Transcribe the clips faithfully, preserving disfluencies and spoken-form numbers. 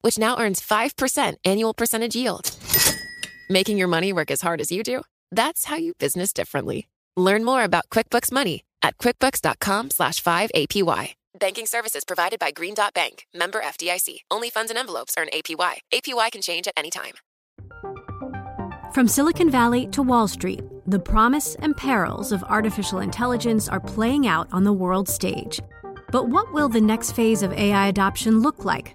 which now earns five percent annual percentage yield. Making your money work as hard as you do? That's how you business differently. Learn more about QuickBooks Money at quickbooks dot com slash five A P Y. Banking services provided by Green Dot Bank, member F D I C. Only funds and envelopes earn A P Y. A P Y can change at any time. From Silicon Valley to Wall Street, the promise and perils of artificial intelligence are playing out on the world stage. But what will the next phase of A I adoption look like?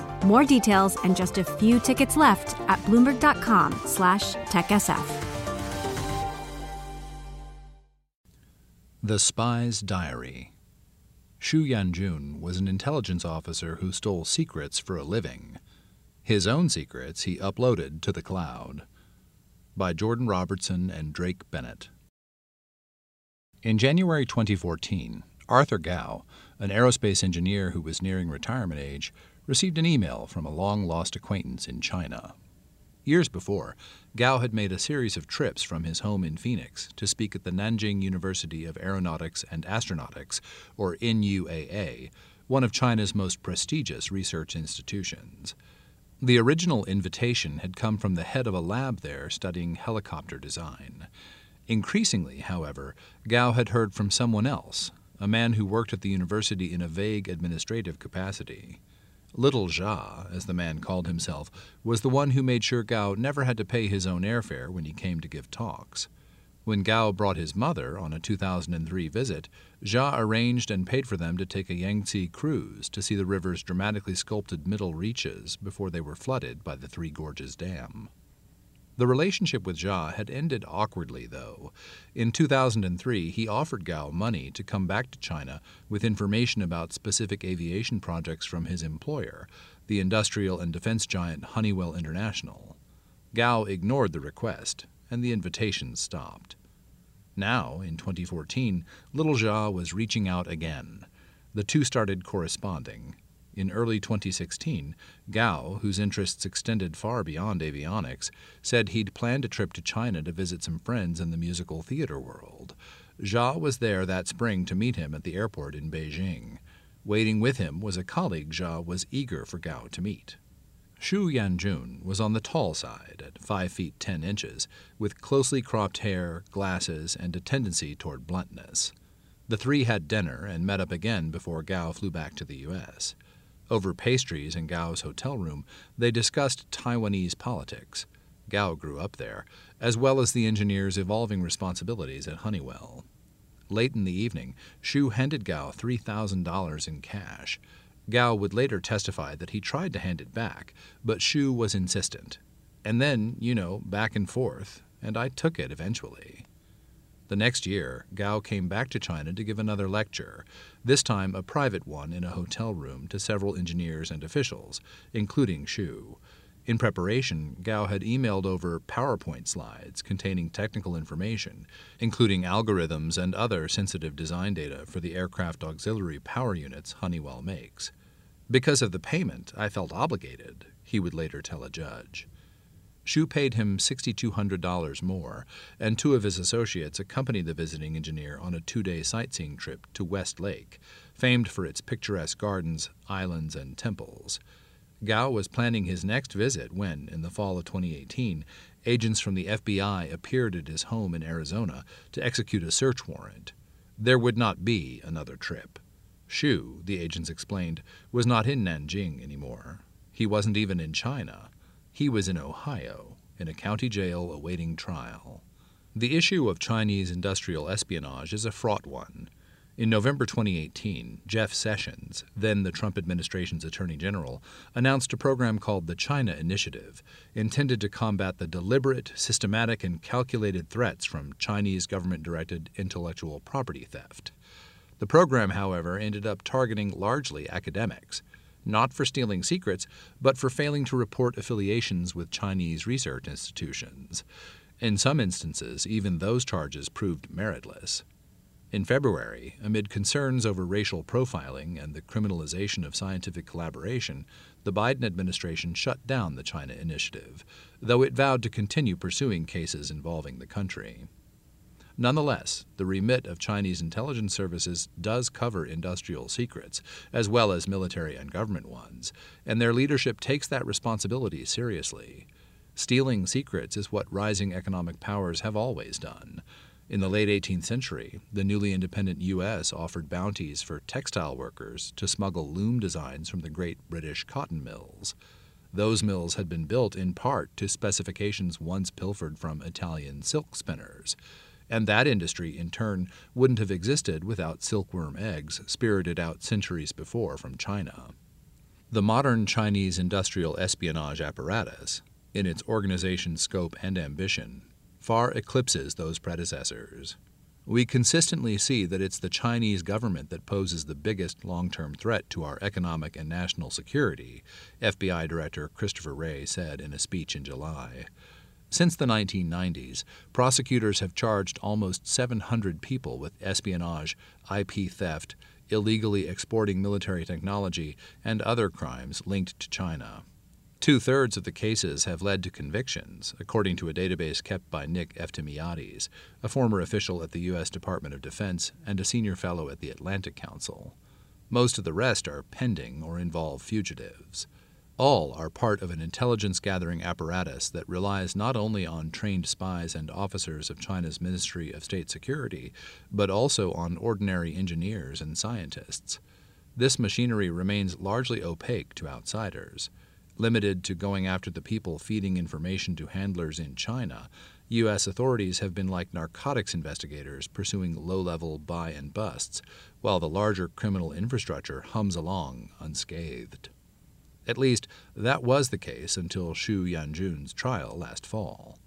More details and just a few tickets left at bloomberg dot com slash tech S F. The Spy's Diary. Xu Yanjun was an intelligence officer who stole secrets for a living. His own secrets he uploaded to the cloud. By Jordan Robertson and Drake Bennett. In January twenty fourteen, Arthur Gao, an aerospace engineer who was nearing retirement age, received an email from a long-lost acquaintance in China. Years before, Gao had made a series of trips from his home in Phoenix to speak at the Nanjing University of Aeronautics and Astronautics, or N U A A, one of China's most prestigious research institutions. The original invitation had come from the head of a lab there studying helicopter design. Increasingly, however, Gao had heard from someone else, a man who worked at the university in a vague administrative capacity. Little Zha, as the man called himself, was the one who made sure Gao never had to pay his own airfare when he came to give talks. When Gao brought his mother on a two thousand three visit, Zha arranged and paid for them to take a Yangtze cruise to see the river's dramatically sculpted middle reaches before they were flooded by the Three Gorges Dam. The relationship with Zha had ended awkwardly, though. In two thousand three, he offered Gao money to come back to China with information about specific aviation projects from his employer, the industrial and defense giant Honeywell International. Gao ignored the request, and the invitation stopped. Now, in twenty fourteen, little Zha was reaching out again. The two started corresponding. In early twenty sixteen, Gao, whose interests extended far beyond avionics, said he'd planned a trip to China to visit some friends in the musical theater world. Zha was there that spring to meet him at the airport in Beijing. Waiting with him was a colleague Zha was eager for Gao to meet. Xu Yanjun was on the tall side, at five feet ten inches, with closely cropped hair, glasses, and a tendency toward bluntness. The three had dinner and met up again before Gao flew back to the U S Over pastries in Gao's hotel room, they discussed Taiwanese politics. Gao grew up there, as well as the engineer's evolving responsibilities at Honeywell. Late in the evening, Xu handed Gao three thousand dollars in cash. Gao would later testify that he tried to hand it back, but Xu was insistent. And then, you know, back and forth, and I took it eventually. The next year, Gao came back to China to give another lecture, this time a private one in a hotel room to several engineers and officials, including Xu. In preparation, Gao had emailed over PowerPoint slides containing technical information, including algorithms and other sensitive design data for the aircraft auxiliary power units Honeywell makes. "Because of the payment, I felt obligated," he would later tell a judge. Xu paid him six thousand two hundred dollars more, and two of his associates accompanied the visiting engineer on a two-day sightseeing trip to West Lake, famed for its picturesque gardens, islands, and temples. Gao was planning his next visit when, in the fall of twenty eighteen, agents from the F B I appeared at his home in Arizona to execute a search warrant. There would not be another trip. Xu, the agents explained, was not in Nanjing anymore. He wasn't even in China. He was in Ohio, in a county jail awaiting trial. The issue of Chinese industrial espionage is a fraught one. In November twenty eighteen, Jeff Sessions, then the Trump administration's attorney general, announced a program called the China Initiative, intended to combat the deliberate, systematic, and calculated threats from Chinese government-directed intellectual property theft. The program, however, ended up targeting largely academics, not for stealing secrets, but for failing to report affiliations with Chinese research institutions. In some instances, even those charges proved meritless. In February, amid concerns over racial profiling and the criminalization of scientific collaboration, the Biden administration shut down the China Initiative, though it vowed to continue pursuing cases involving the country. Nonetheless, the remit of Chinese intelligence services does cover industrial secrets, as well as military and government ones, and their leadership takes that responsibility seriously. Stealing secrets is what rising economic powers have always done. In the late eighteenth century, the newly independent U S offered bounties for textile workers to smuggle loom designs from the great British cotton mills. Those mills had been built in part to specifications once pilfered from Italian silk spinners, and that industry, in turn, wouldn't have existed without silkworm eggs spirited out centuries before from China. The modern Chinese industrial espionage apparatus, in its organization, scope, and ambition, far eclipses those predecessors. We consistently see that it's the Chinese government that poses the biggest long-term threat to our economic and national security, F B I Director Christopher Wray said in a speech in July. Since the nineteen nineties, prosecutors have charged almost seven hundred people with espionage, I P theft, illegally exporting military technology, and other crimes linked to China. Two-thirds of the cases have led to convictions, according to a database kept by Nick Eftimiades, a former official at the U S Department of Defense and a senior fellow at the Atlantic Council. Most of the rest are pending or involve fugitives. All are part of an intelligence-gathering apparatus that relies not only on trained spies and officers of China's Ministry of State Security, but also on ordinary engineers and scientists. This machinery remains largely opaque to outsiders. Limited to going after the people feeding information to handlers in China, U S authorities have been like narcotics investigators pursuing low-level buy and busts, while the larger criminal infrastructure hums along unscathed. At least, that was the case until Xu Yanjun's trial last fall.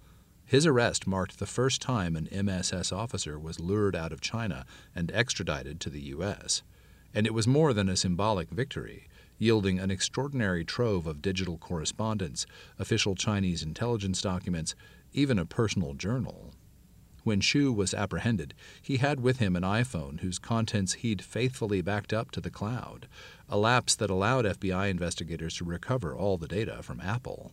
His arrest marked the first time an M S S officer was lured out of China and extradited to the U S, and it was more than a symbolic victory, yielding an extraordinary trove of digital correspondence, official Chinese intelligence documents, even a personal journal. When Xu was apprehended, he had with him an iPhone whose contents he'd faithfully backed up to the cloud, a lapse that allowed F B I investigators to recover all the data from Apple.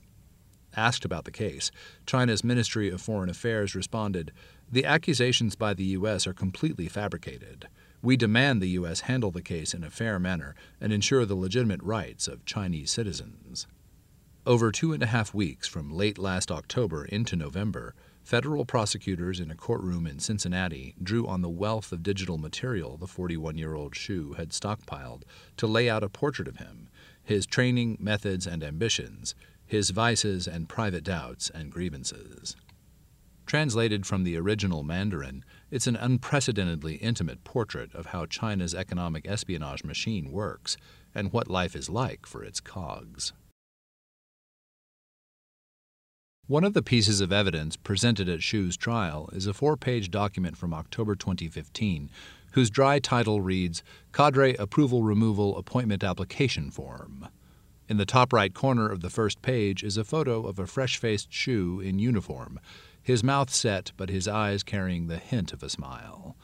Asked about the case, China's Ministry of Foreign Affairs responded, "The accusations by the U S are completely fabricated. We demand the U S handle the case in a fair manner and ensure the legitimate rights of Chinese citizens." Over two and a half weeks from late last October into November, federal prosecutors in a courtroom in Cincinnati drew on the wealth of digital material the forty-one-year-old Xu had stockpiled to lay out a portrait of him, his training, methods, and ambitions, his vices and private doubts and grievances. Translated from the original Mandarin, it's an unprecedentedly intimate portrait of how China's economic espionage machine works and what life is like for its cogs. One of the pieces of evidence presented at Xu's trial is a four-page document from October twenty fifteen, whose dry title reads, "Cadre Approval Removal Appointment Application Form." In the top right corner of the first page is a photo of a fresh-faced Xu in uniform, his mouth set, but his eyes carrying the hint of a smile.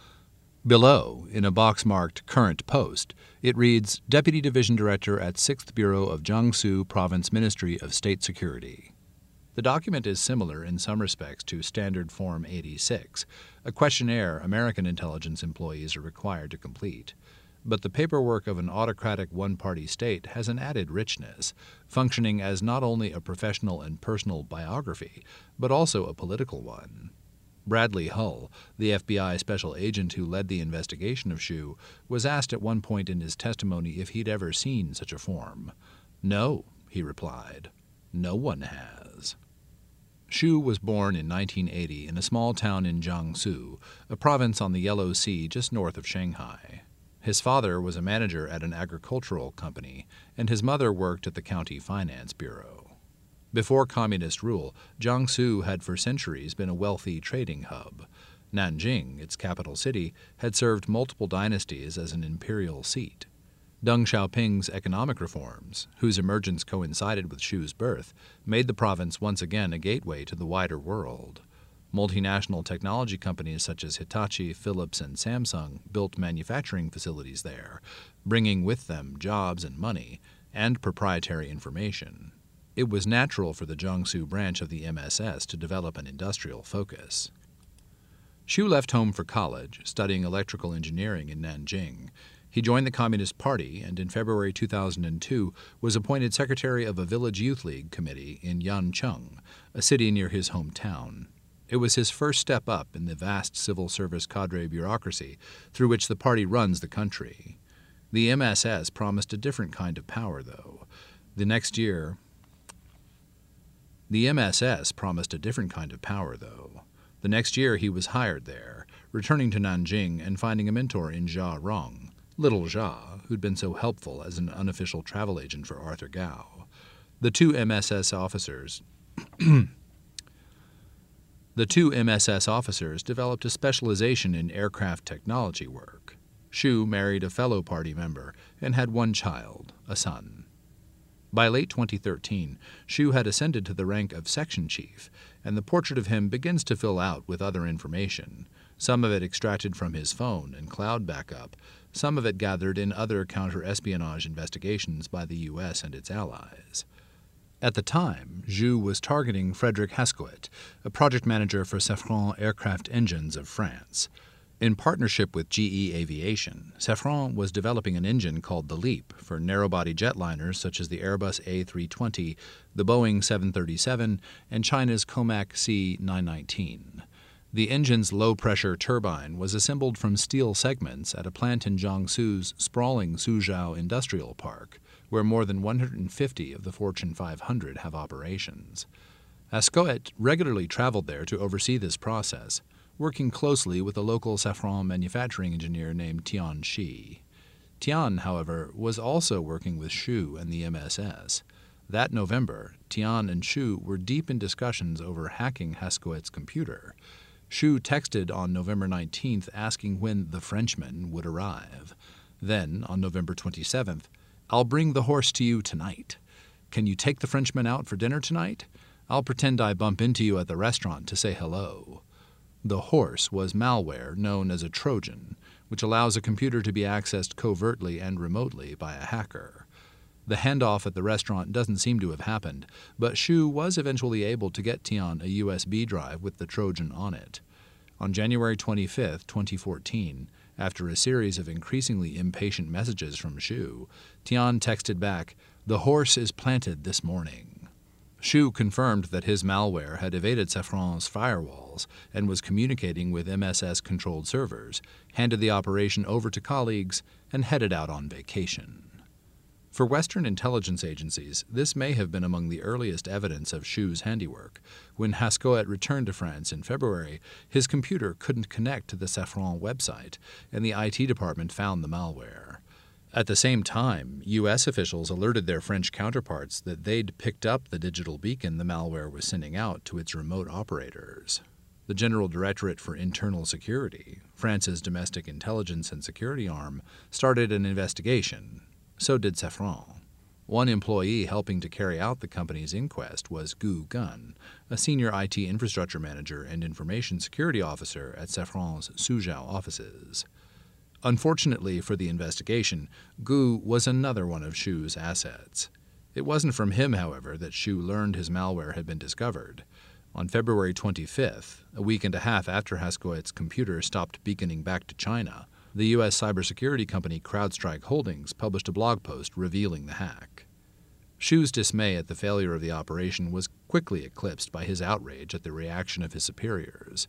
Below, in a box marked Current Post, it reads, "Deputy Division Director at sixth Bureau of Jiangsu Province Ministry of State Security." The document is similar in some respects to Standard Form eighty-six, a questionnaire American intelligence employees are required to complete. But the paperwork of an autocratic one-party state has an added richness, functioning as not only a professional and personal biography, but also a political one. Bradley Hull, the F B I special agent who led the investigation of Xu, was asked at one point in his testimony if he'd ever seen such a form. "No," he replied, "no one has." Xu was born in nineteen eighty in a small town in Jiangsu, a province on the Yellow Sea just north of Shanghai. His father was a manager at an agricultural company, and his mother worked at the county finance bureau. Before communist rule, Jiangsu had for centuries been a wealthy trading hub. Nanjing, its capital city, had served multiple dynasties as an imperial seat. Deng Xiaoping's economic reforms, whose emergence coincided with Xu's birth, made the province once again a gateway to the wider world. Multinational technology companies such as Hitachi, Philips, and Samsung built manufacturing facilities there, bringing with them jobs and money, and proprietary information. It was natural for the Jiangsu branch of the M S S to develop an industrial focus. Xu left home for college, studying electrical engineering in Nanjing. He joined the Communist Party and in February two thousand two was appointed secretary of a village youth league committee in Yancheng, a city near his hometown. It was his first step up in the vast civil service cadre bureaucracy through which the party runs the country. The M S S promised a different kind of power, though. The next year, the M S S promised a different kind of power, though. The next year he was hired there, returning to Nanjing and finding a mentor in Zha Rong, Little Zha, who'd been so helpful as an unofficial travel agent for Arthur Gao. The two M S S officers The two M S S officers developed a specialization in aircraft technology work. Xu married a fellow party member and had one child, a son. By late twenty thirteen, Xu had ascended to the rank of section chief, and the portrait of him begins to fill out with other information, some of it extracted from his phone and cloud backup, some of it gathered in other counter-espionage investigations by the U S and its allies. At the time, Zhu was targeting Frédéric Hascoët, a project manager for Safran Aircraft Engines of France. In partnership with G E Aviation, Safran was developing an engine called the Leap for narrow-body jetliners such as the Airbus A three twenty, the Boeing seven thirty-seven, and China's COMAC C nine nineteen. The engine's low-pressure turbine was assembled from steel segments at a plant in Jiangsu's sprawling Suzhou Industrial Park, where more than one hundred fifty of the Fortune five hundred have operations. Hascoët regularly traveled there to oversee this process, working closely with a local Safran manufacturing engineer named Tian Shi. Tian, however, was also working with Xu and the M S S. That November, Tian and Xu were deep in discussions over hacking Hascoët's computer. Xu texted on November nineteenth asking when the Frenchman would arrive. Then, on November twenty-seventh, "I'll bring the horse to you tonight. Can you take the Frenchman out for dinner tonight? I'll pretend I bump into you at the restaurant to say hello." The horse was malware known as a Trojan, which allows a computer to be accessed covertly and remotely by a hacker. The handoff at the restaurant doesn't seem to have happened, but Xu was eventually able to get Tian a U S B drive with the Trojan on it. On January twenty-fifth, twenty fourteen, after a series of increasingly impatient messages from Xu, Tian texted back, "The horse is planted this morning." Xu confirmed that his malware had evaded Safran's firewalls and was communicating with M S S-controlled servers, handed the operation over to colleagues, and headed out on vacation. For Western intelligence agencies, this may have been among the earliest evidence of Xu's handiwork. When Hascoët returned to France in February, his computer couldn't connect to the Safran website, and the I T department found the malware. At the same time, U S officials alerted their French counterparts that they'd picked up the digital beacon the malware was sending out to its remote operators. The General Directorate for Internal Security, France's domestic intelligence and security arm, started an investigation. So did Safran. One employee helping to carry out the company's inquest was Gu Gun, a senior I T infrastructure manager and information security officer at Safran's Suzhou offices. Unfortunately for the investigation, Gu was another one of Xu's assets. It wasn't from him, however, that Xu learned his malware had been discovered. On February twenty-fifth, a week and a half after Hascoët's computer stopped beaconing back to China, the U S cybersecurity company CrowdStrike Holdings published a blog post revealing the hack. Xu's dismay at the failure of the operation was quickly eclipsed by his outrage at the reaction of his superiors.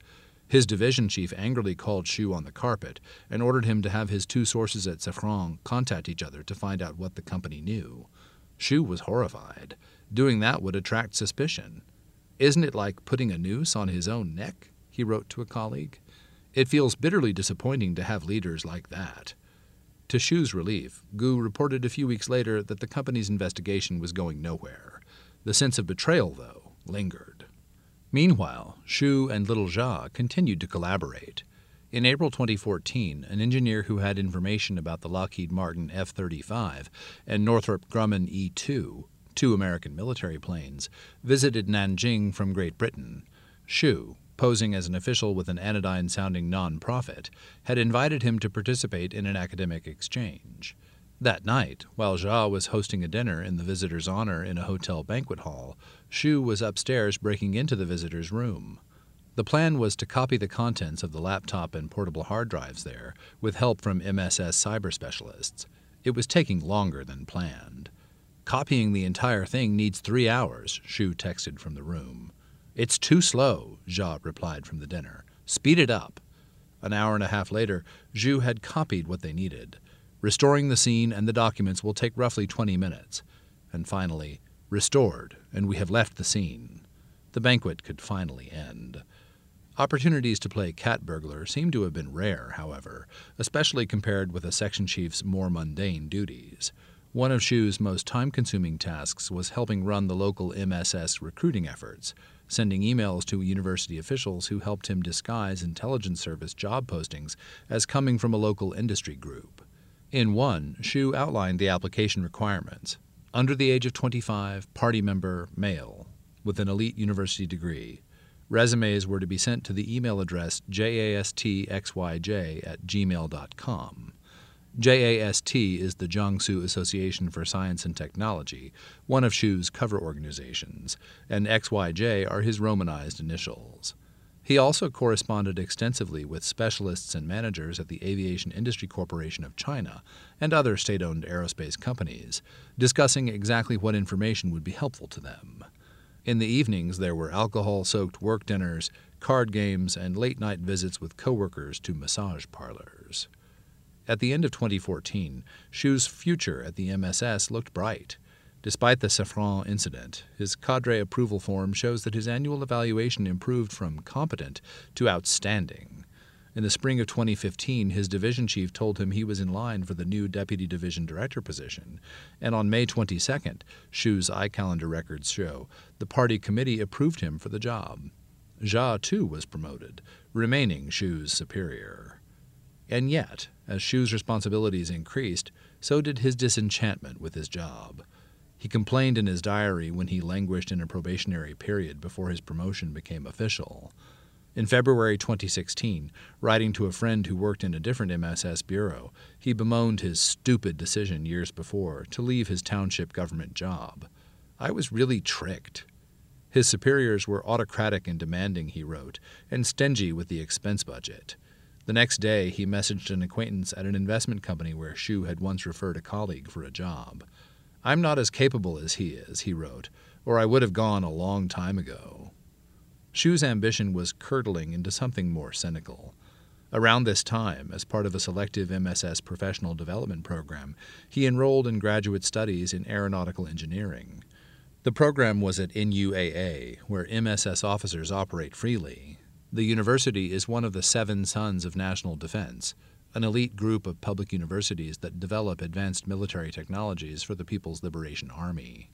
His division chief angrily called Xu on the carpet and ordered him to have his two sources at Safran contact each other to find out what the company knew. Xu was horrified. Doing that would attract suspicion. "Isn't it like putting a noose on his own neck?" he wrote to a colleague. "It feels bitterly disappointing to have leaders like that." To Xu's relief, Gu reported a few weeks later that the company's investigation was going nowhere. The sense of betrayal, though, lingered. Meanwhile, Xu and little Zha continued to collaborate. In April twenty fourteen, an engineer who had information about the Lockheed Martin F thirty-five and Northrop Grumman E two, two American military planes, visited Nanjing from Great Britain. Xu, posing as an official with an anodyne-sounding non-profit, had invited him to participate in an academic exchange. That night, while Zha was hosting a dinner in the visitor's honor in a hotel banquet hall, Xu was upstairs breaking into the visitor's room. The plan was to copy the contents of the laptop and portable hard drives there, with help from M S S cyber specialists. It was taking longer than planned. "Copying the entire thing needs three hours, Xu texted from the room. "It's too slow," Zha replied from the dinner. "Speed it up." An hour and a half later, Zhu had copied what they needed. "Restoring the scene and the documents will take roughly twenty minutes. And finally, restored, and we have left the scene." The banquet could finally end. Opportunities to play cat burglar seemed to have been rare, however, especially compared with a section chief's more mundane duties. One of Xu's most time-consuming tasks was helping run the local M S S recruiting efforts, sending emails to university officials who helped him disguise intelligence service job postings as coming from a local industry group. In one, Xu outlined the application requirements: under the age of twenty-five, party member, male, with an elite university degree. Resumes were to be sent to the email address jastxyj at gmail dot com. JAST is the Jiangsu Association for Science and Technology, one of Xu's cover organizations, and X Y J are his romanized initials. He also corresponded extensively with specialists and managers at the Aviation Industry Corporation of China and other state-owned aerospace companies, discussing exactly what information would be helpful to them. In the evenings, there were alcohol-soaked work dinners, card games, and late-night visits with coworkers to massage parlors. At the end of twenty fourteen, Xu's future at the M S S looked bright. Despite the Safran incident, his cadre approval form shows that his annual evaluation improved from competent to outstanding. In the spring of twenty fifteen, his division chief told him he was in line for the new deputy division director position, and on May twenty-second, Xu's iCalendar records show, the party committee approved him for the job. Zha, too, was promoted, remaining Xu's superior. And yet, as Xu's responsibilities increased, so did his disenchantment with his job. He complained in his diary when he languished in a probationary period before his promotion became official. In February twenty sixteen, writing to a friend who worked in a different M S S bureau, he bemoaned his stupid decision years before to leave his township government job. "I was really tricked." His superiors were autocratic and demanding, he wrote, and stingy with the expense budget. The next day, he messaged an acquaintance at an investment company where Xu had once referred a colleague for a job. "I'm not as capable as he is," he wrote, "or I would have gone a long time ago." Xu's ambition was curdling into something more cynical. Around this time, as part of a selective M S S professional development program, he enrolled in graduate studies in aeronautical engineering. The program was at N U A A, where M S S officers operate freely. The university is one of the Seven Sons of National Defense, an elite group of public universities that develop advanced military technologies for the People's Liberation Army.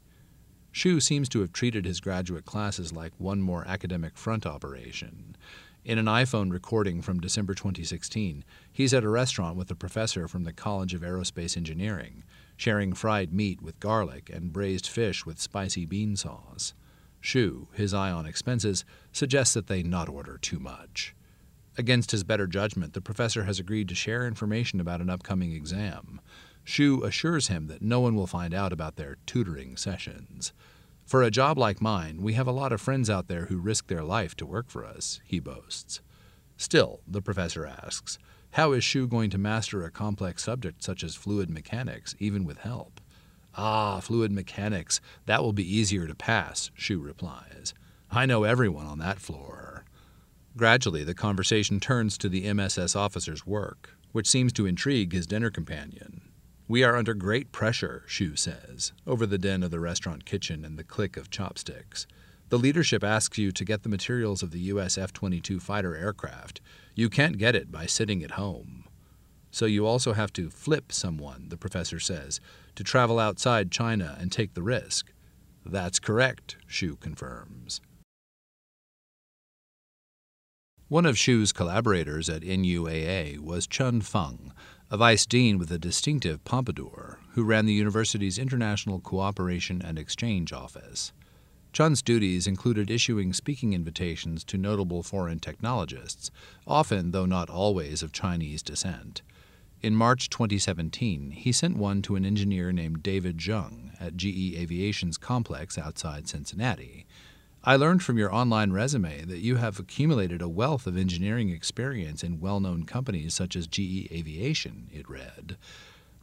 Xu seems to have treated his graduate classes like one more academic front operation. In an iPhone recording from December twenty sixteen, he's at a restaurant with a professor from the College of Aerospace Engineering, sharing fried meat with garlic and braised fish with spicy bean sauce. Xu, his eye on expenses, suggests that they not order too much. Against his better judgment, the professor has agreed to share information about an upcoming exam. Xu assures him that no one will find out about their tutoring sessions. "For a job like mine, we have a lot of friends out there who risk their life to work for us," he boasts. Still, the professor asks, how is Xu going to master a complex subject such as fluid mechanics, even with help? "Ah, fluid mechanics, that will be easier to pass," Xu replies. "I know everyone on that floor." Gradually, the conversation turns to the M S S officer's work, which seems to intrigue his dinner companion. "We are under great pressure," Xu says, over the din of the restaurant kitchen and the click of chopsticks. The leadership asks you to get the materials of the U S F twenty-two fighter aircraft. You can't get it by sitting at home. So you also have to flip someone, the professor says, to travel outside China and take the risk. That's correct, Xu confirms. One of Xu's collaborators at N U A A was Chun Feng, a vice dean with a distinctive pompadour, who ran the university's International Cooperation and Exchange Office. Chun's duties included issuing speaking invitations to notable foreign technologists, often, though not always, of Chinese descent. In March twenty seventeen, he sent one to an engineer named David Zheng at G E Aviation's complex outside Cincinnati. I learned from your online resume that you have accumulated a wealth of engineering experience in well-known companies such as G E Aviation, it read.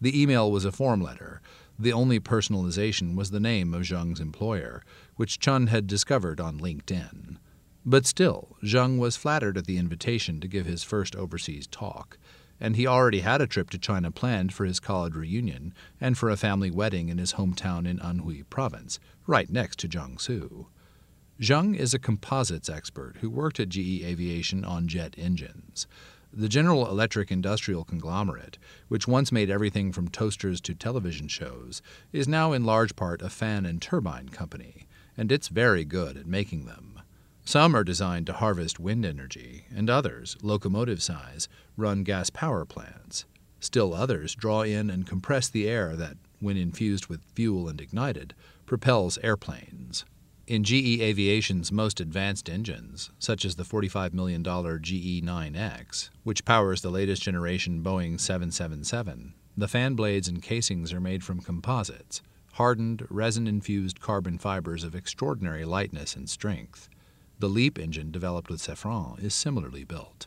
The email was a form letter. The only personalization was the name of Zheng's employer, which Chun had discovered on LinkedIn. But still, Zheng was flattered at the invitation to give his first overseas talk, and he already had a trip to China planned for his college reunion and for a family wedding in his hometown in Anhui province, right next to Jiangsu. Zheng is a composites expert who worked at G E Aviation on jet engines. The General Electric Industrial Conglomerate, which once made everything from toasters to television shows, is now in large part a fan and turbine company, and it's very good at making them. Some are designed to harvest wind energy, and others, locomotive size, run gas power plants. Still others draw in and compress the air that, when infused with fuel and ignited, propels airplanes. In G E Aviation's most advanced engines, such as the forty-five million dollar G E nine X, which powers the latest generation Boeing seven seventy-seven, the fan blades and casings are made from composites, hardened, resin-infused carbon fibers of extraordinary lightness and strength. The Leap engine developed with Safran is similarly built.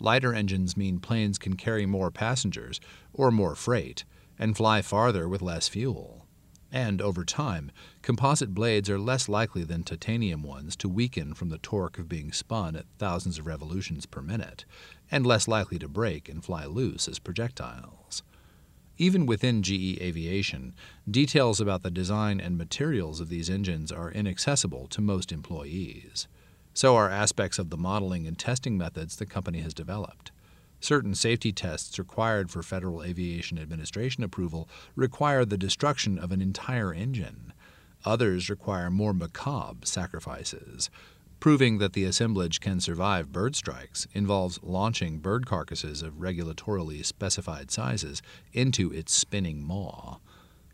Lighter engines mean planes can carry more passengers, or more freight, and fly farther with less fuel. And, over time, composite blades are less likely than titanium ones to weaken from the torque of being spun at thousands of revolutions per minute, and less likely to break and fly loose as projectiles. Even within G E Aviation, details about the design and materials of these engines are inaccessible to most employees. So are aspects of the modeling and testing methods the company has developed. Certain safety tests required for Federal Aviation Administration approval require the destruction of an entire engine. Others require more macabre sacrifices. Proving that the assemblage can survive bird strikes involves launching bird carcasses of regulatorily specified sizes into its spinning maw.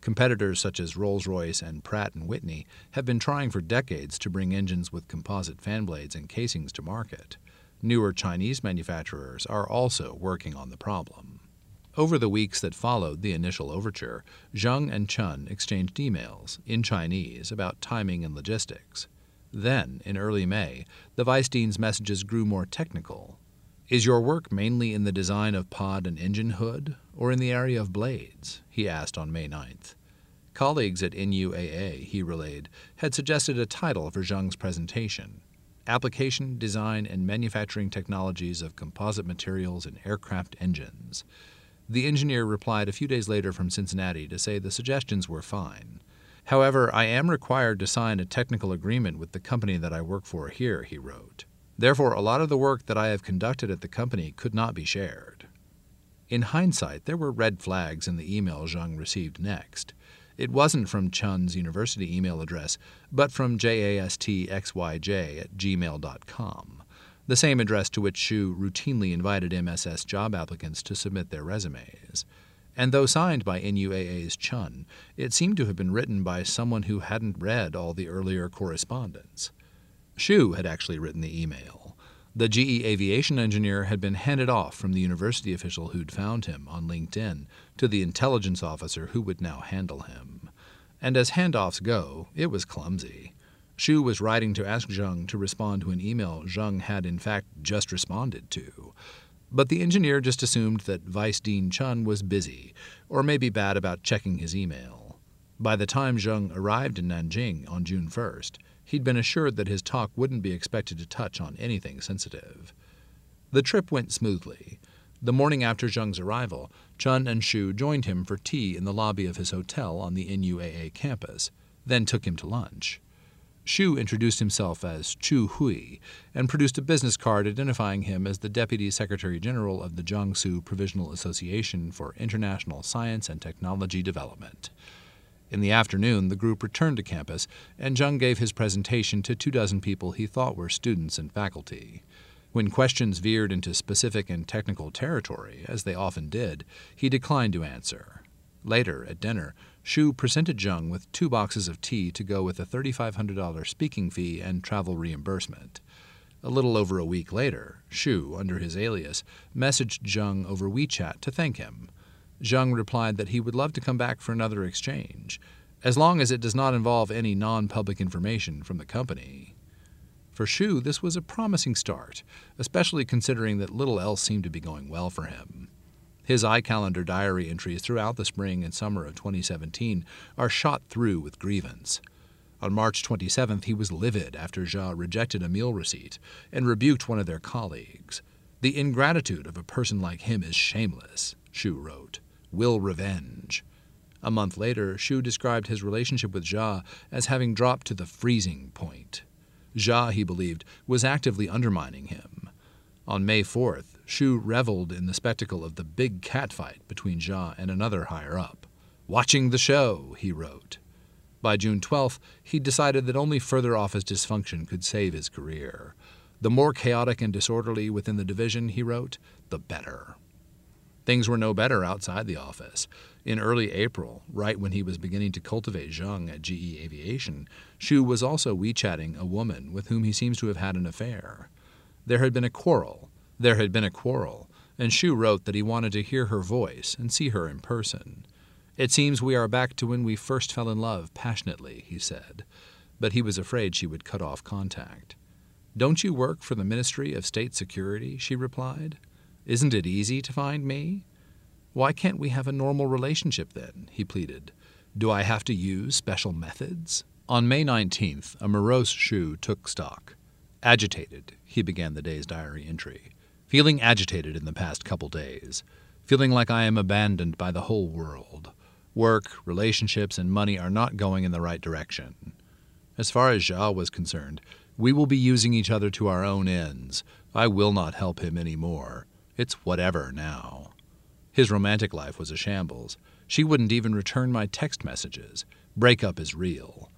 Competitors such as Rolls-Royce and Pratt and Whitney have been trying for decades to bring engines with composite fan blades and casings to market. Newer Chinese manufacturers are also working on the problem. Over the weeks that followed the initial overture, Zheng and Chun exchanged emails, in Chinese, about timing and logistics. Then, in early May, the vice dean's messages grew more technical. Is your work mainly in the design of pod and engine hood, or in the area of blades? He asked on May ninth. Colleagues at N U A A, he relayed, had suggested a title for Zheng's presentation. Application, Design, and Manufacturing Technologies of Composite Materials in Aircraft Engines. The engineer replied a few days later from Cincinnati to say the suggestions were fine. However, I am required to sign a technical agreement with the company that I work for here, he wrote. Therefore, a lot of the work that I have conducted at the company could not be shared. In hindsight, there were red flags in the email Zheng received next. It wasn't from Chun's university email address, but from jastxyj at gmail dot com, the same address to which Xu routinely invited M S S job applicants to submit their resumes. And though signed by N U A A's Chun, it seemed to have been written by someone who hadn't read all the earlier correspondence. Xu had actually written the email. The G E Aviation engineer had been handed off from the university official who'd found him on LinkedIn to the intelligence officer who would now handle him. And as handoffs go, it was clumsy. Xu was writing to ask Zheng to respond to an email Zheng had in fact just responded to. But the engineer just assumed that Vice Dean Chun was busy, or maybe bad about checking his email. By the time Zheng arrived in Nanjing on June first, he'd been assured that his talk wouldn't be expected to touch on anything sensitive. The trip went smoothly. The morning after Zheng's arrival, Chun and Xu joined him for tea in the lobby of his hotel on the N U A A campus, then took him to lunch. Xu introduced himself as Chu Hui and produced a business card identifying him as the Deputy Secretary General of the Jiangsu Provisional Association for International Science and Technology Development. In the afternoon, the group returned to campus, and Zheng gave his presentation to two dozen people he thought were students and faculty. When questions veered into specific and technical territory, as they often did, he declined to answer. Later, at dinner, Xu presented Zheng with two boxes of tea to go with a three thousand five hundred dollars speaking fee and travel reimbursement. A little over a week later, Xu, under his alias, messaged Zheng over WeChat to thank him. Zheng replied that he would love to come back for another exchange, as long as it does not involve any non-public information from the company. For Xu, this was a promising start, especially considering that little else seemed to be going well for him. His iCalendar diary entries throughout the spring and summer of twenty seventeen are shot through with grievance. On March twenty-seventh, he was livid after Zha rejected a meal receipt and rebuked one of their colleagues. "The ingratitude of a person like him is shameless," Xu wrote. "Will revenge." A month later, Xu described his relationship with Zha as having dropped to the freezing point. Zha, he believed, was actively undermining him. On May fourth, Xu reveled in the spectacle of the big catfight between Zha and another higher-up. "Watching the show," he wrote. By June twelfth, he decided that only further office dysfunction could save his career. "The more chaotic and disorderly within the division," he wrote, "the better." Things were no better outside the office. In early April, right when he was beginning to cultivate Zheng at G E Aviation, Xu was also WeChatting a woman with whom he seems to have had an affair. There had been a quarrel. There had been a quarrel, and Xu wrote that he wanted to hear her voice and see her in person. "It seems we are back to when we first fell in love passionately," he said, but he was afraid she would cut off contact. "Don't you work for the Ministry of State Security?" she replied. "Isn't it easy to find me?" "Why can't we have a normal relationship then?" he pleaded. "Do I have to use special methods?" On May nineteenth, a morose Xu took stock. "Agitated," he began the day's diary entry. "Feeling agitated in the past couple days. Feeling like I am abandoned by the whole world. Work, relationships, and money are not going in the right direction. As far as Zha was concerned, we will be using each other to our own ends. I will not help him anymore. It's whatever now." His romantic life was a shambles. She wouldn't even return my text messages. Breakup is real.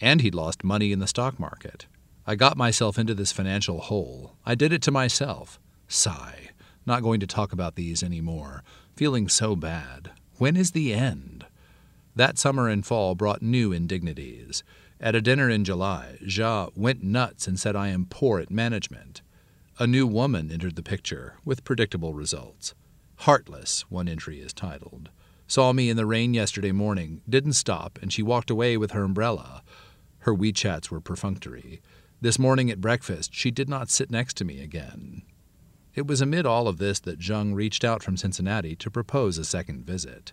And he'd lost money in the stock market. "I got myself into this financial hole. I did it to myself. Sigh. Not going to talk about these anymore. Feeling so bad. When is the end?" That summer and fall brought new indignities. At a dinner in July, Zha went nuts and said, "I am poor at management." A new woman entered the picture, with predictable results. "Heartless," one entry is titled. "Saw me in the rain yesterday morning, didn't stop, and she walked away with her umbrella." Her WeChats were perfunctory. "This morning at breakfast, she did not sit next to me again." It was amid all of this that Zheng reached out from Cincinnati to propose a second visit.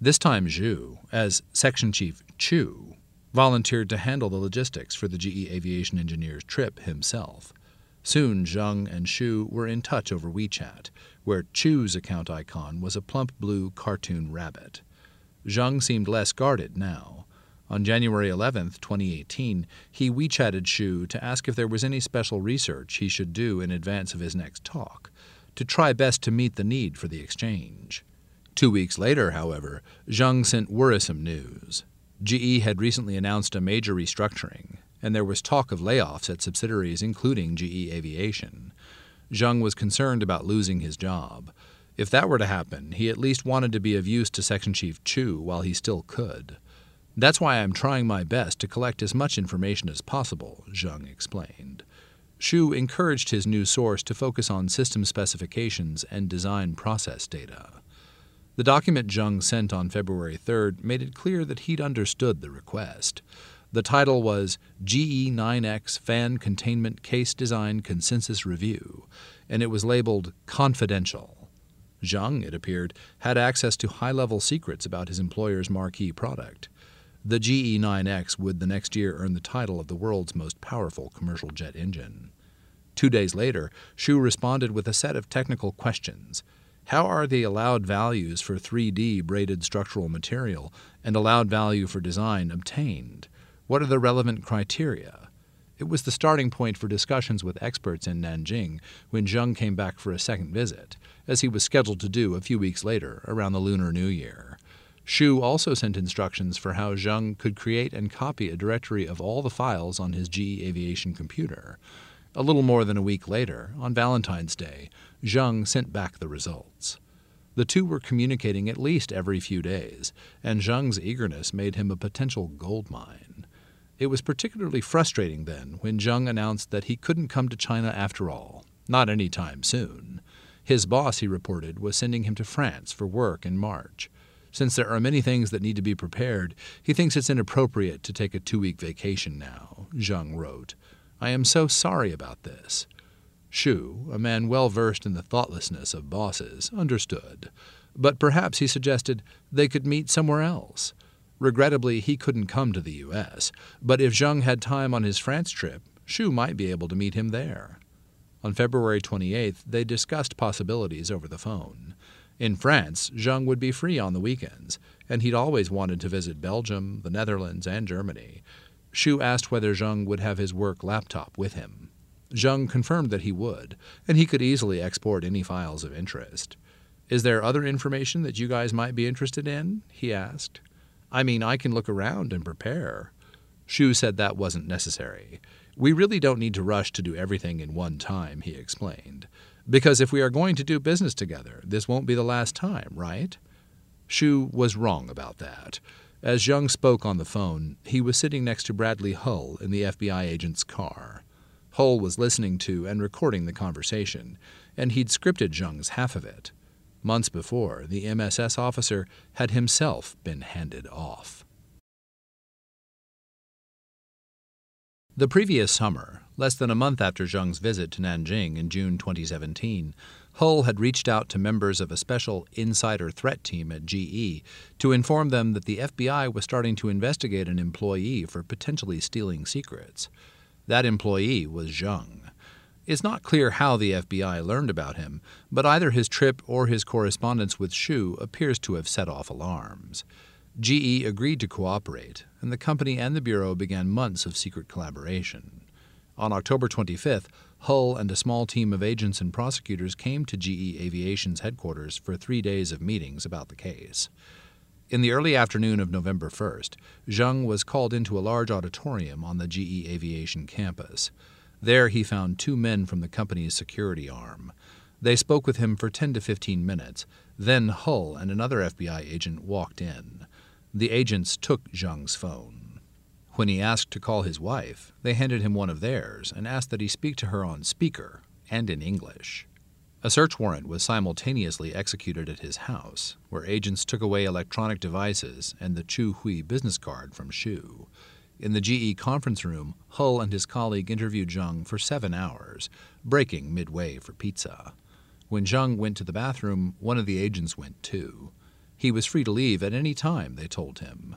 This time Zhu, as Section Chief Chu, volunteered to handle the logistics for the G E Aviation Engineers trip himself. Soon Zheng and Xu were in touch over WeChat, where Chu's account icon was a plump blue cartoon rabbit. Zheng seemed less guarded now. On January eleventh, twenty eighteen, he WeChatted Xu to ask if there was any special research he should do in advance of his next talk, to try best to meet the need for the exchange. Two weeks later, however, Zheng sent worrisome news. G E had recently announced a major restructuring, and there was talk of layoffs at subsidiaries including G E Aviation. Zheng was concerned about losing his job. If that were to happen, he at least wanted to be of use to Section Chief Chu while he still could. "That's why I'm trying my best to collect as much information as possible," Zheng explained. Xu encouraged his new source to focus on system specifications and design process data. The document Zheng sent on February third made it clear that he'd understood the request. The title was G E nine X Fan Containment Case Design Consensus Review, and it was labeled confidential. Zheng, it appeared, had access to high-level secrets about his employer's marquee product. The G E nine X would the next year earn the title of the world's most powerful commercial jet engine. Two days later, Xu responded with a set of technical questions. How are the allowed values for three D braided structural material and allowed value for design obtained? What are the relevant criteria? It was the starting point for discussions with experts in Nanjing when Zheng came back for a second visit, as he was scheduled to do a few weeks later, around the Lunar New Year. Xu also sent instructions for how Zheng could create and copy a directory of all the files on his G E Aviation computer. A little more than a week later, on Valentine's Day, Zheng sent back the results. The two were communicating at least every few days, and Zheng's eagerness made him a potential goldmine. It was particularly frustrating then when Zheng announced that he couldn't come to China after all, not any time soon. His boss, he reported, was sending him to France for work in March. Since there are many things that need to be prepared, he thinks it's inappropriate to take a two-week vacation now, Zheng wrote. I am so sorry about this. Xu, a man well-versed in the thoughtlessness of bosses, understood. But perhaps, he suggested, they could meet somewhere else. Regrettably, he couldn't come to the U S, but if Zheng had time on his France trip, Xu might be able to meet him there. On February twenty-eighth, they discussed possibilities over the phone. In France, Zheng would be free on the weekends, and he'd always wanted to visit Belgium, the Netherlands, and Germany. Xu asked whether Zheng would have his work laptop with him. Zheng confirmed that he would, and he could easily export any files of interest. Is there other information that you guys might be interested in? He asked. I mean, I can look around and prepare. Xu said that wasn't necessary. We really don't need to rush to do everything in one time, he explained. Because if we are going to do business together, this won't be the last time, right? Xu was wrong about that. As Zheng spoke on the phone, he was sitting next to Bradley Hull in the F B I agent's car. Hull was listening to and recording the conversation, and he'd scripted Zheng's half of it. Months before, the M S S officer had himself been handed off. The previous summer, less than a month after Zheng's visit to Nanjing in June twenty seventeen, Hull had reached out to members of a special insider threat team at G E to inform them that the F B I was starting to investigate an employee for potentially stealing secrets. That employee was Zheng. It's not clear how the F B I learned about him, but either his trip or his correspondence with Xu appears to have set off alarms. G E agreed to cooperate, and the company and the Bureau began months of secret collaboration. On October twenty-fifth, Hull and a small team of agents and prosecutors came to G E Aviation's headquarters for three days of meetings about the case. In the early afternoon of November first, Zheng was called into a large auditorium on the G E Aviation campus. There he found two men from the company's security arm. They spoke with him for ten to fifteen minutes, then Hull and another F B I agent walked in. The agents took Zheng's phone. When he asked to call his wife, they handed him one of theirs and asked that he speak to her on speaker and in English. A search warrant was simultaneously executed at his house, where agents took away electronic devices and the Chu Hui business card from Xu. In the G E conference room, Hull and his colleague interviewed Zheng for seven hours, breaking midway for pizza. When Zheng went to the bathroom, one of the agents went too. He was free to leave at any time, they told him.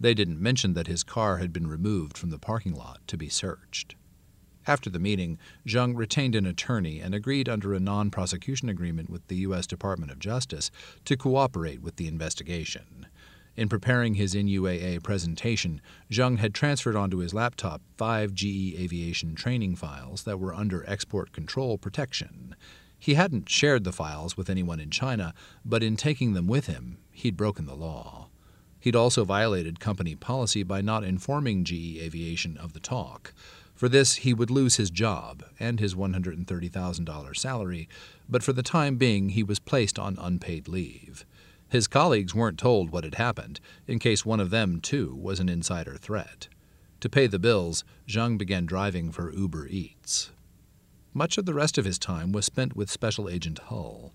They didn't mention that his car had been removed from the parking lot to be searched. After the meeting, Zheng retained an attorney and agreed under a non-prosecution agreement with the U S Department of Justice to cooperate with the investigation. In preparing his N U A A presentation, Zheng had transferred onto his laptop five G E Aviation training files that were under export control protection. He hadn't shared the files with anyone in China, but in taking them with him, he'd broken the law. He'd also violated company policy by not informing G E Aviation of the talk. For this, he would lose his job and his one hundred thirty thousand dollars salary, but for the time being, he was placed on unpaid leave. His colleagues weren't told what had happened, in case one of them, too, was an insider threat. To pay the bills, Zheng began driving for Uber Eats. Much of the rest of his time was spent with Special Agent Hull.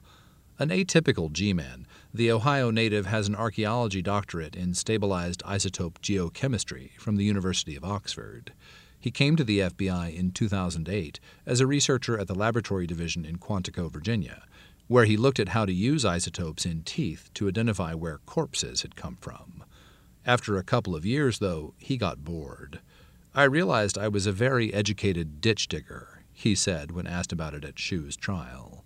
An atypical G-man, the Ohio native has an archaeology doctorate in stabilized isotope geochemistry from the University of Oxford. He came to the F B I in two thousand eight as a researcher at the laboratory division in Quantico, Virginia, where he looked at how to use isotopes in teeth to identify where corpses had come from. After a couple of years, though, he got bored. I realized I was a very educated ditch digger, he said when asked about it at Xu's trial.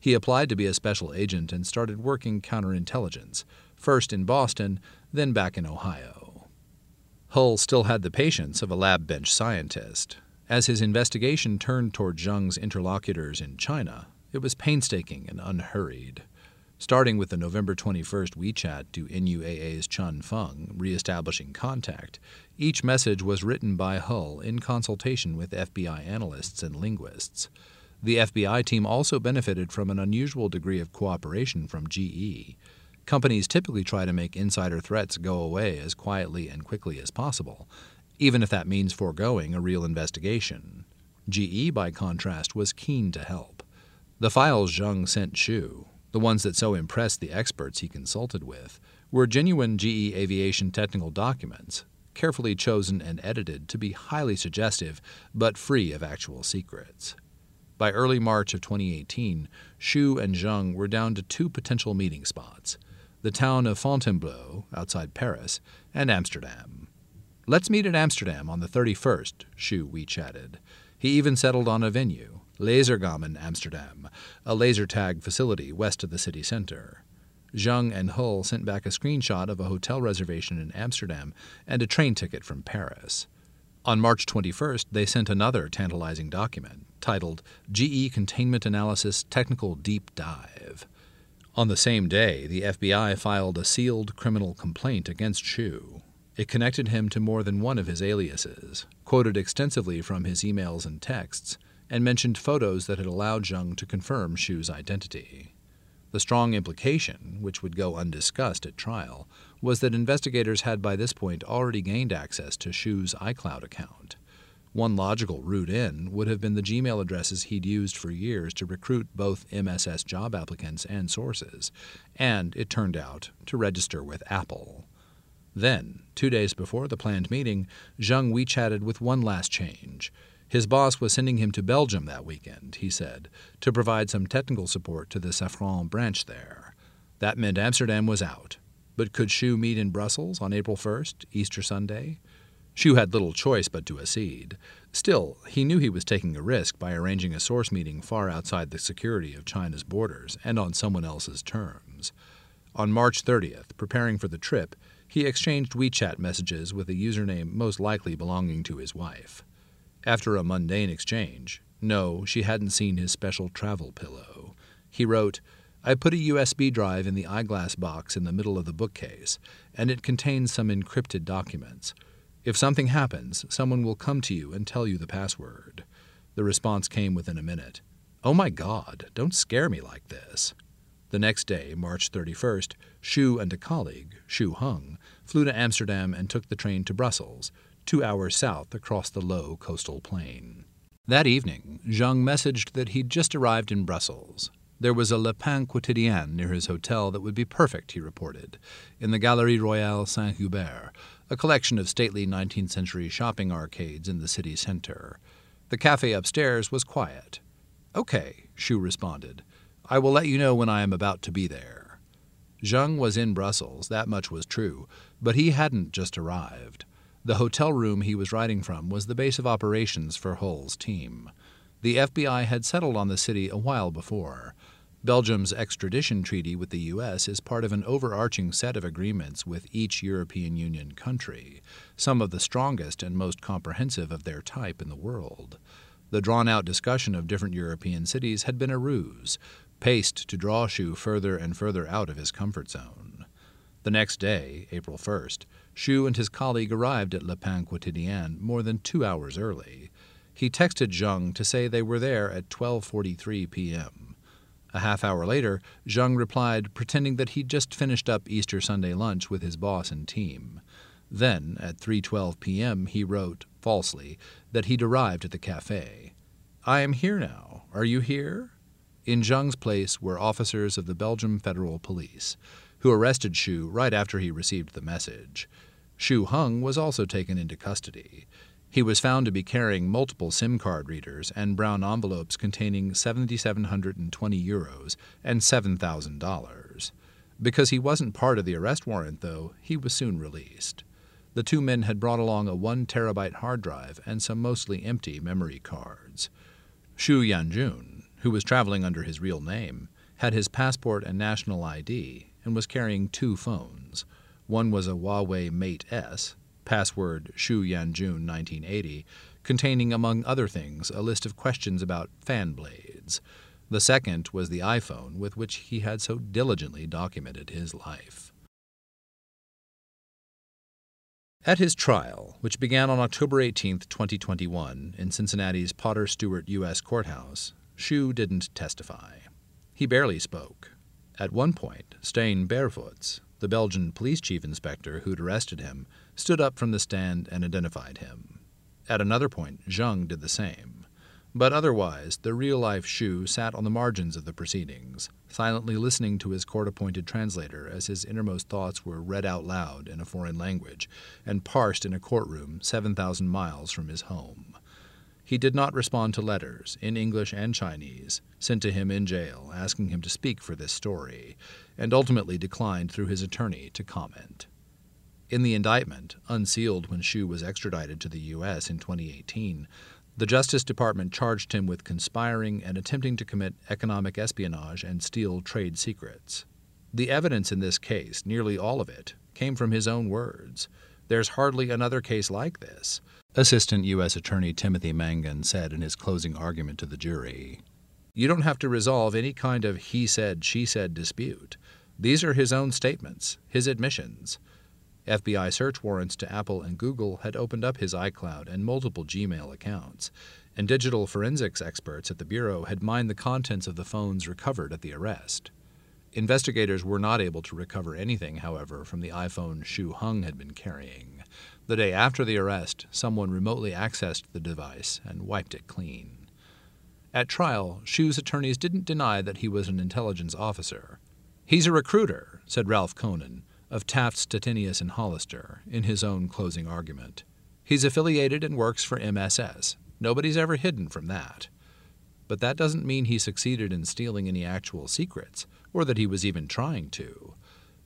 He applied to be a special agent and started working counterintelligence, first in Boston, then back in Ohio. Hull still had the patience of a lab bench scientist. As his investigation turned toward Zheng's interlocutors in China, it was painstaking and unhurried. Starting with the November twenty-first WeChat to N U A A's Chun Feng, reestablishing contact, each message was written by Hull in consultation with F B I analysts and linguists. The F B I team also benefited from an unusual degree of cooperation from G E. Companies typically try to make insider threats go away as quietly and quickly as possible, even if that means foregoing a real investigation. G E, by contrast, was keen to help. The files Zheng sent Xu, the ones that so impressed the experts he consulted with, were genuine G E Aviation technical documents, carefully chosen and edited to be highly suggestive but free of actual secrets. By early March of twenty eighteen, Xu and Zheng were down to two potential meeting spots, the town of Fontainebleau, outside Paris, and Amsterdam. "Let's meet at Amsterdam on the thirty-first, Xu WeChatted. He even settled on a venue, Lasergamen Amsterdam, a laser tag facility west of the city center. Zheng and Hull sent back a screenshot of a hotel reservation in Amsterdam and a train ticket from Paris. On March twenty-first, they sent another tantalizing document, titled G E Containment Analysis Technical Deep Dive. On the same day, the F B I filed a sealed criminal complaint against Xu. It connected him to more than one of his aliases, quoted extensively from his emails and texts, and mentioned photos that had allowed Zheng to confirm Xu's identity. The strong implication, which would go undiscussed at trial, was that investigators had by this point already gained access to Xu's iCloud account. One logical route in would have been the Gmail addresses he'd used for years to recruit both M S S job applicants and sources, and, it turned out, to register with Apple. Then, two days before the planned meeting, Zheng WeChatted with one last change. His boss was sending him to Belgium that weekend, he said, to provide some technical support to the Safran branch there. That meant Amsterdam was out. But could Xu meet in Brussels on April first, Easter Sunday? Xu had little choice but to accede. Still, he knew he was taking a risk by arranging a source meeting far outside the security of China's borders and on someone else's terms. On March thirtieth, preparing for the trip, he exchanged WeChat messages with a username most likely belonging to his wife. After a mundane exchange, no, she hadn't seen his special travel pillow. He wrote, "I put a U S B drive in the eyeglass box in the middle of the bookcase, and it contains some encrypted documents. If something happens, someone will come to you and tell you the password." The response came within a minute. "Oh my God, don't scare me like this." The next day, March thirty-first, Xu and a colleague, Xu Hung, flew to Amsterdam and took the train to Brussels, two hours south across the low coastal plain. That evening, Zheng messaged that he'd just arrived in Brussels. There was a Le Pain Quotidien near his hotel that would be perfect, he reported, in the Galerie Royale Saint-Hubert, a collection of stately nineteenth century shopping arcades in the city center. The cafe upstairs was quiet. "Okay," Xu responded. "I will let you know when I am about to be there." Zheng was in Brussels, that much was true, but he hadn't just arrived. The hotel room he was writing from was the base of operations for Hull's team. The F B I had settled on the city a while before. Belgium's extradition treaty with the U S is part of an overarching set of agreements with each European Union country, some of the strongest and most comprehensive of their type in the world. The drawn-out discussion of different European cities had been a ruse, paced to draw Xu further and further out of his comfort zone. The next day, April first, Xu and his colleague arrived at Le Pain Quotidien more than two hours early. He texted Zheng to say they were there at twelve forty-three p m A half hour later, Zheng replied, pretending that he'd just finished up Easter Sunday lunch with his boss and team. Then, at three twelve p m, he wrote, falsely, that he'd arrived at the cafe. "I am here now. Are you here?" In Zheng's place were officers of the Belgium Federal Police, who arrested Xu right after he received the message. Xu Hung was also taken into custody. He was found to be carrying multiple SIM card readers and brown envelopes containing seven thousand seven hundred twenty euros and seven thousand dollars. Because he wasn't part of the arrest warrant, though, he was soon released. The two men had brought along a one terabyte hard drive and some mostly empty memory cards. Xu Yanjun, who was traveling under his real name, had his passport and national I D, and was carrying two phones. One was a Huawei Mate S, password Xu Yanjun nineteen eighty, containing, among other things, a list of questions about fan blades. The second was the iPhone with which he had so diligently documented his life. At his trial, which began on October eighteenth, twenty twenty-one, in Cincinnati's Potter Stewart U S Courthouse, Xu didn't testify. He barely spoke. At one point, Stijn Bervoets, the Belgian police chief inspector who'd arrested him, stood up from the stand and identified him. At another point, Zheng did the same. But otherwise, the real-life Xu sat on the margins of the proceedings, silently listening to his court-appointed translator as his innermost thoughts were read out loud in a foreign language and parsed in a courtroom seven thousand miles from his home. He did not respond to letters, in English and Chinese, sent to him in jail asking him to speak for this story, and ultimately declined through his attorney to comment. In the indictment, unsealed when Xu was extradited to the U S in twenty eighteen, the Justice Department charged him with conspiring and attempting to commit economic espionage and steal trade secrets. The evidence in this case, nearly all of it, came from his own words. There's hardly another case like this, Assistant U S Attorney Timothy Mangan said in his closing argument to the jury. You don't have to resolve any kind of he said, she said dispute. These are his own statements, his admissions. F B I search warrants to Apple and Google had opened up his iCloud and multiple Gmail accounts, and digital forensics experts at the Bureau had mined the contents of the phones recovered at the arrest. Investigators were not able to recover anything, however, from the iPhone Xu Heng had been carrying. The day after the arrest, someone remotely accessed the device and wiped it clean. At trial, Xu's attorneys didn't deny that he was an intelligence officer. "He's a recruiter," said Ralph Conan, of Taft, Stettinius, and Hollister, in his own closing argument. He's affiliated and works for M S S. Nobody's ever hidden from that. But that doesn't mean he succeeded in stealing any actual secrets, or that he was even trying to.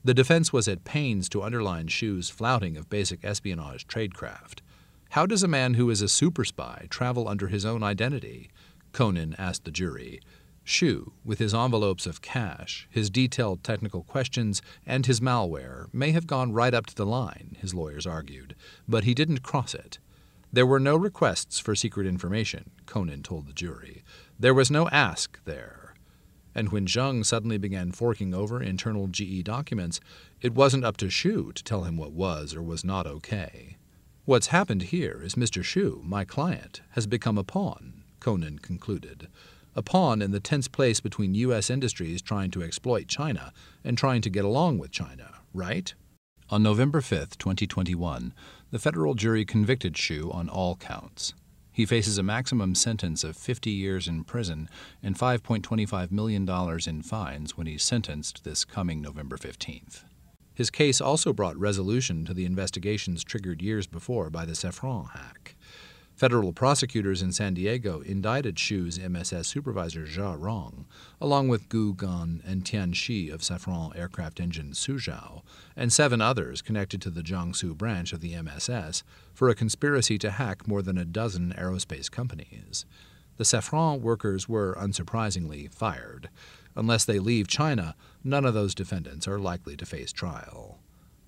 The defense was at pains to underline Xu's flouting of basic espionage tradecraft. How does a man who is a super spy travel under his own identity? Conan asked the jury. Xu, with his envelopes of cash, his detailed technical questions, and his malware, may have gone right up to the line, his lawyers argued, but he didn't cross it. There were no requests for secret information, Conan told the jury. There was no ask there. And when Zheng suddenly began forking over internal G E documents, it wasn't up to Xu to tell him what was or was not okay. What's happened here is Mister Xu, my client, has become a pawn, Conan concluded. A pawn in the tense place between U S industries trying to exploit China and trying to get along with China, right? On November fifth, twenty twenty-one, the federal jury convicted Xu on all counts. He faces a maximum sentence of fifty years in prison and five point two five million dollars in fines when he's sentenced this coming November fifteenth. His case also brought resolution to the investigations triggered years before by the Safran hack. Federal prosecutors in San Diego indicted Xu's M S S supervisor Zha Rong, along with Gu Gan and Tian Shi of Safran Aircraft Engines Suzhou, and seven others connected to the Jiangsu branch of the M S S, for a conspiracy to hack more than a dozen aerospace companies. The Safran workers were, unsurprisingly, fired. Unless they leave China, none of those defendants are likely to face trial.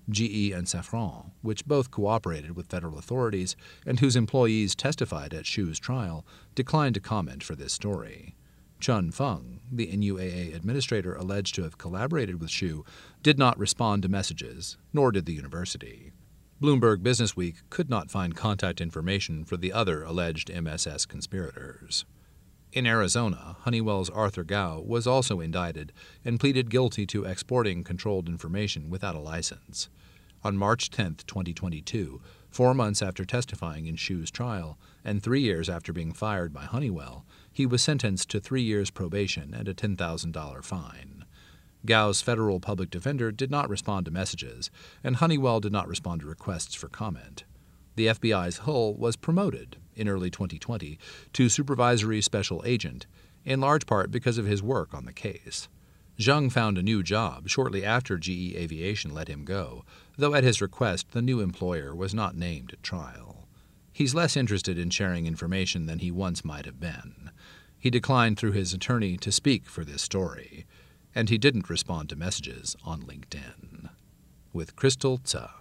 G E and Safran, which both cooperated with federal authorities and whose employees testified at Xu's trial, declined to comment for this story. Chun Feng, the N U A A administrator alleged to have collaborated with Xu, did not respond to messages, nor did the university. Bloomberg Businessweek could not find contact information for the other alleged M S S conspirators. In Arizona, Honeywell's Arthur Gao was also indicted and pleaded guilty to exporting controlled information without a license. On March tenth, twenty twenty-two, four months after testifying in Xu's trial and three years after being fired by Honeywell, he was sentenced to three years probation and a ten thousand dollar fine. Gao's federal public defender did not respond to messages, and Honeywell did not respond to requests for comment. The F B I's Hull was promoted, in early twenty twenty, to supervisory special agent, in large part because of his work on the case. Zheng found a new job shortly after G E Aviation let him go, though at his request the new employer was not named at trial. He's less interested in sharing information than he once might have been. He declined through his attorney to speak for this story, and he didn't respond to messages on LinkedIn. With Crystal Tse.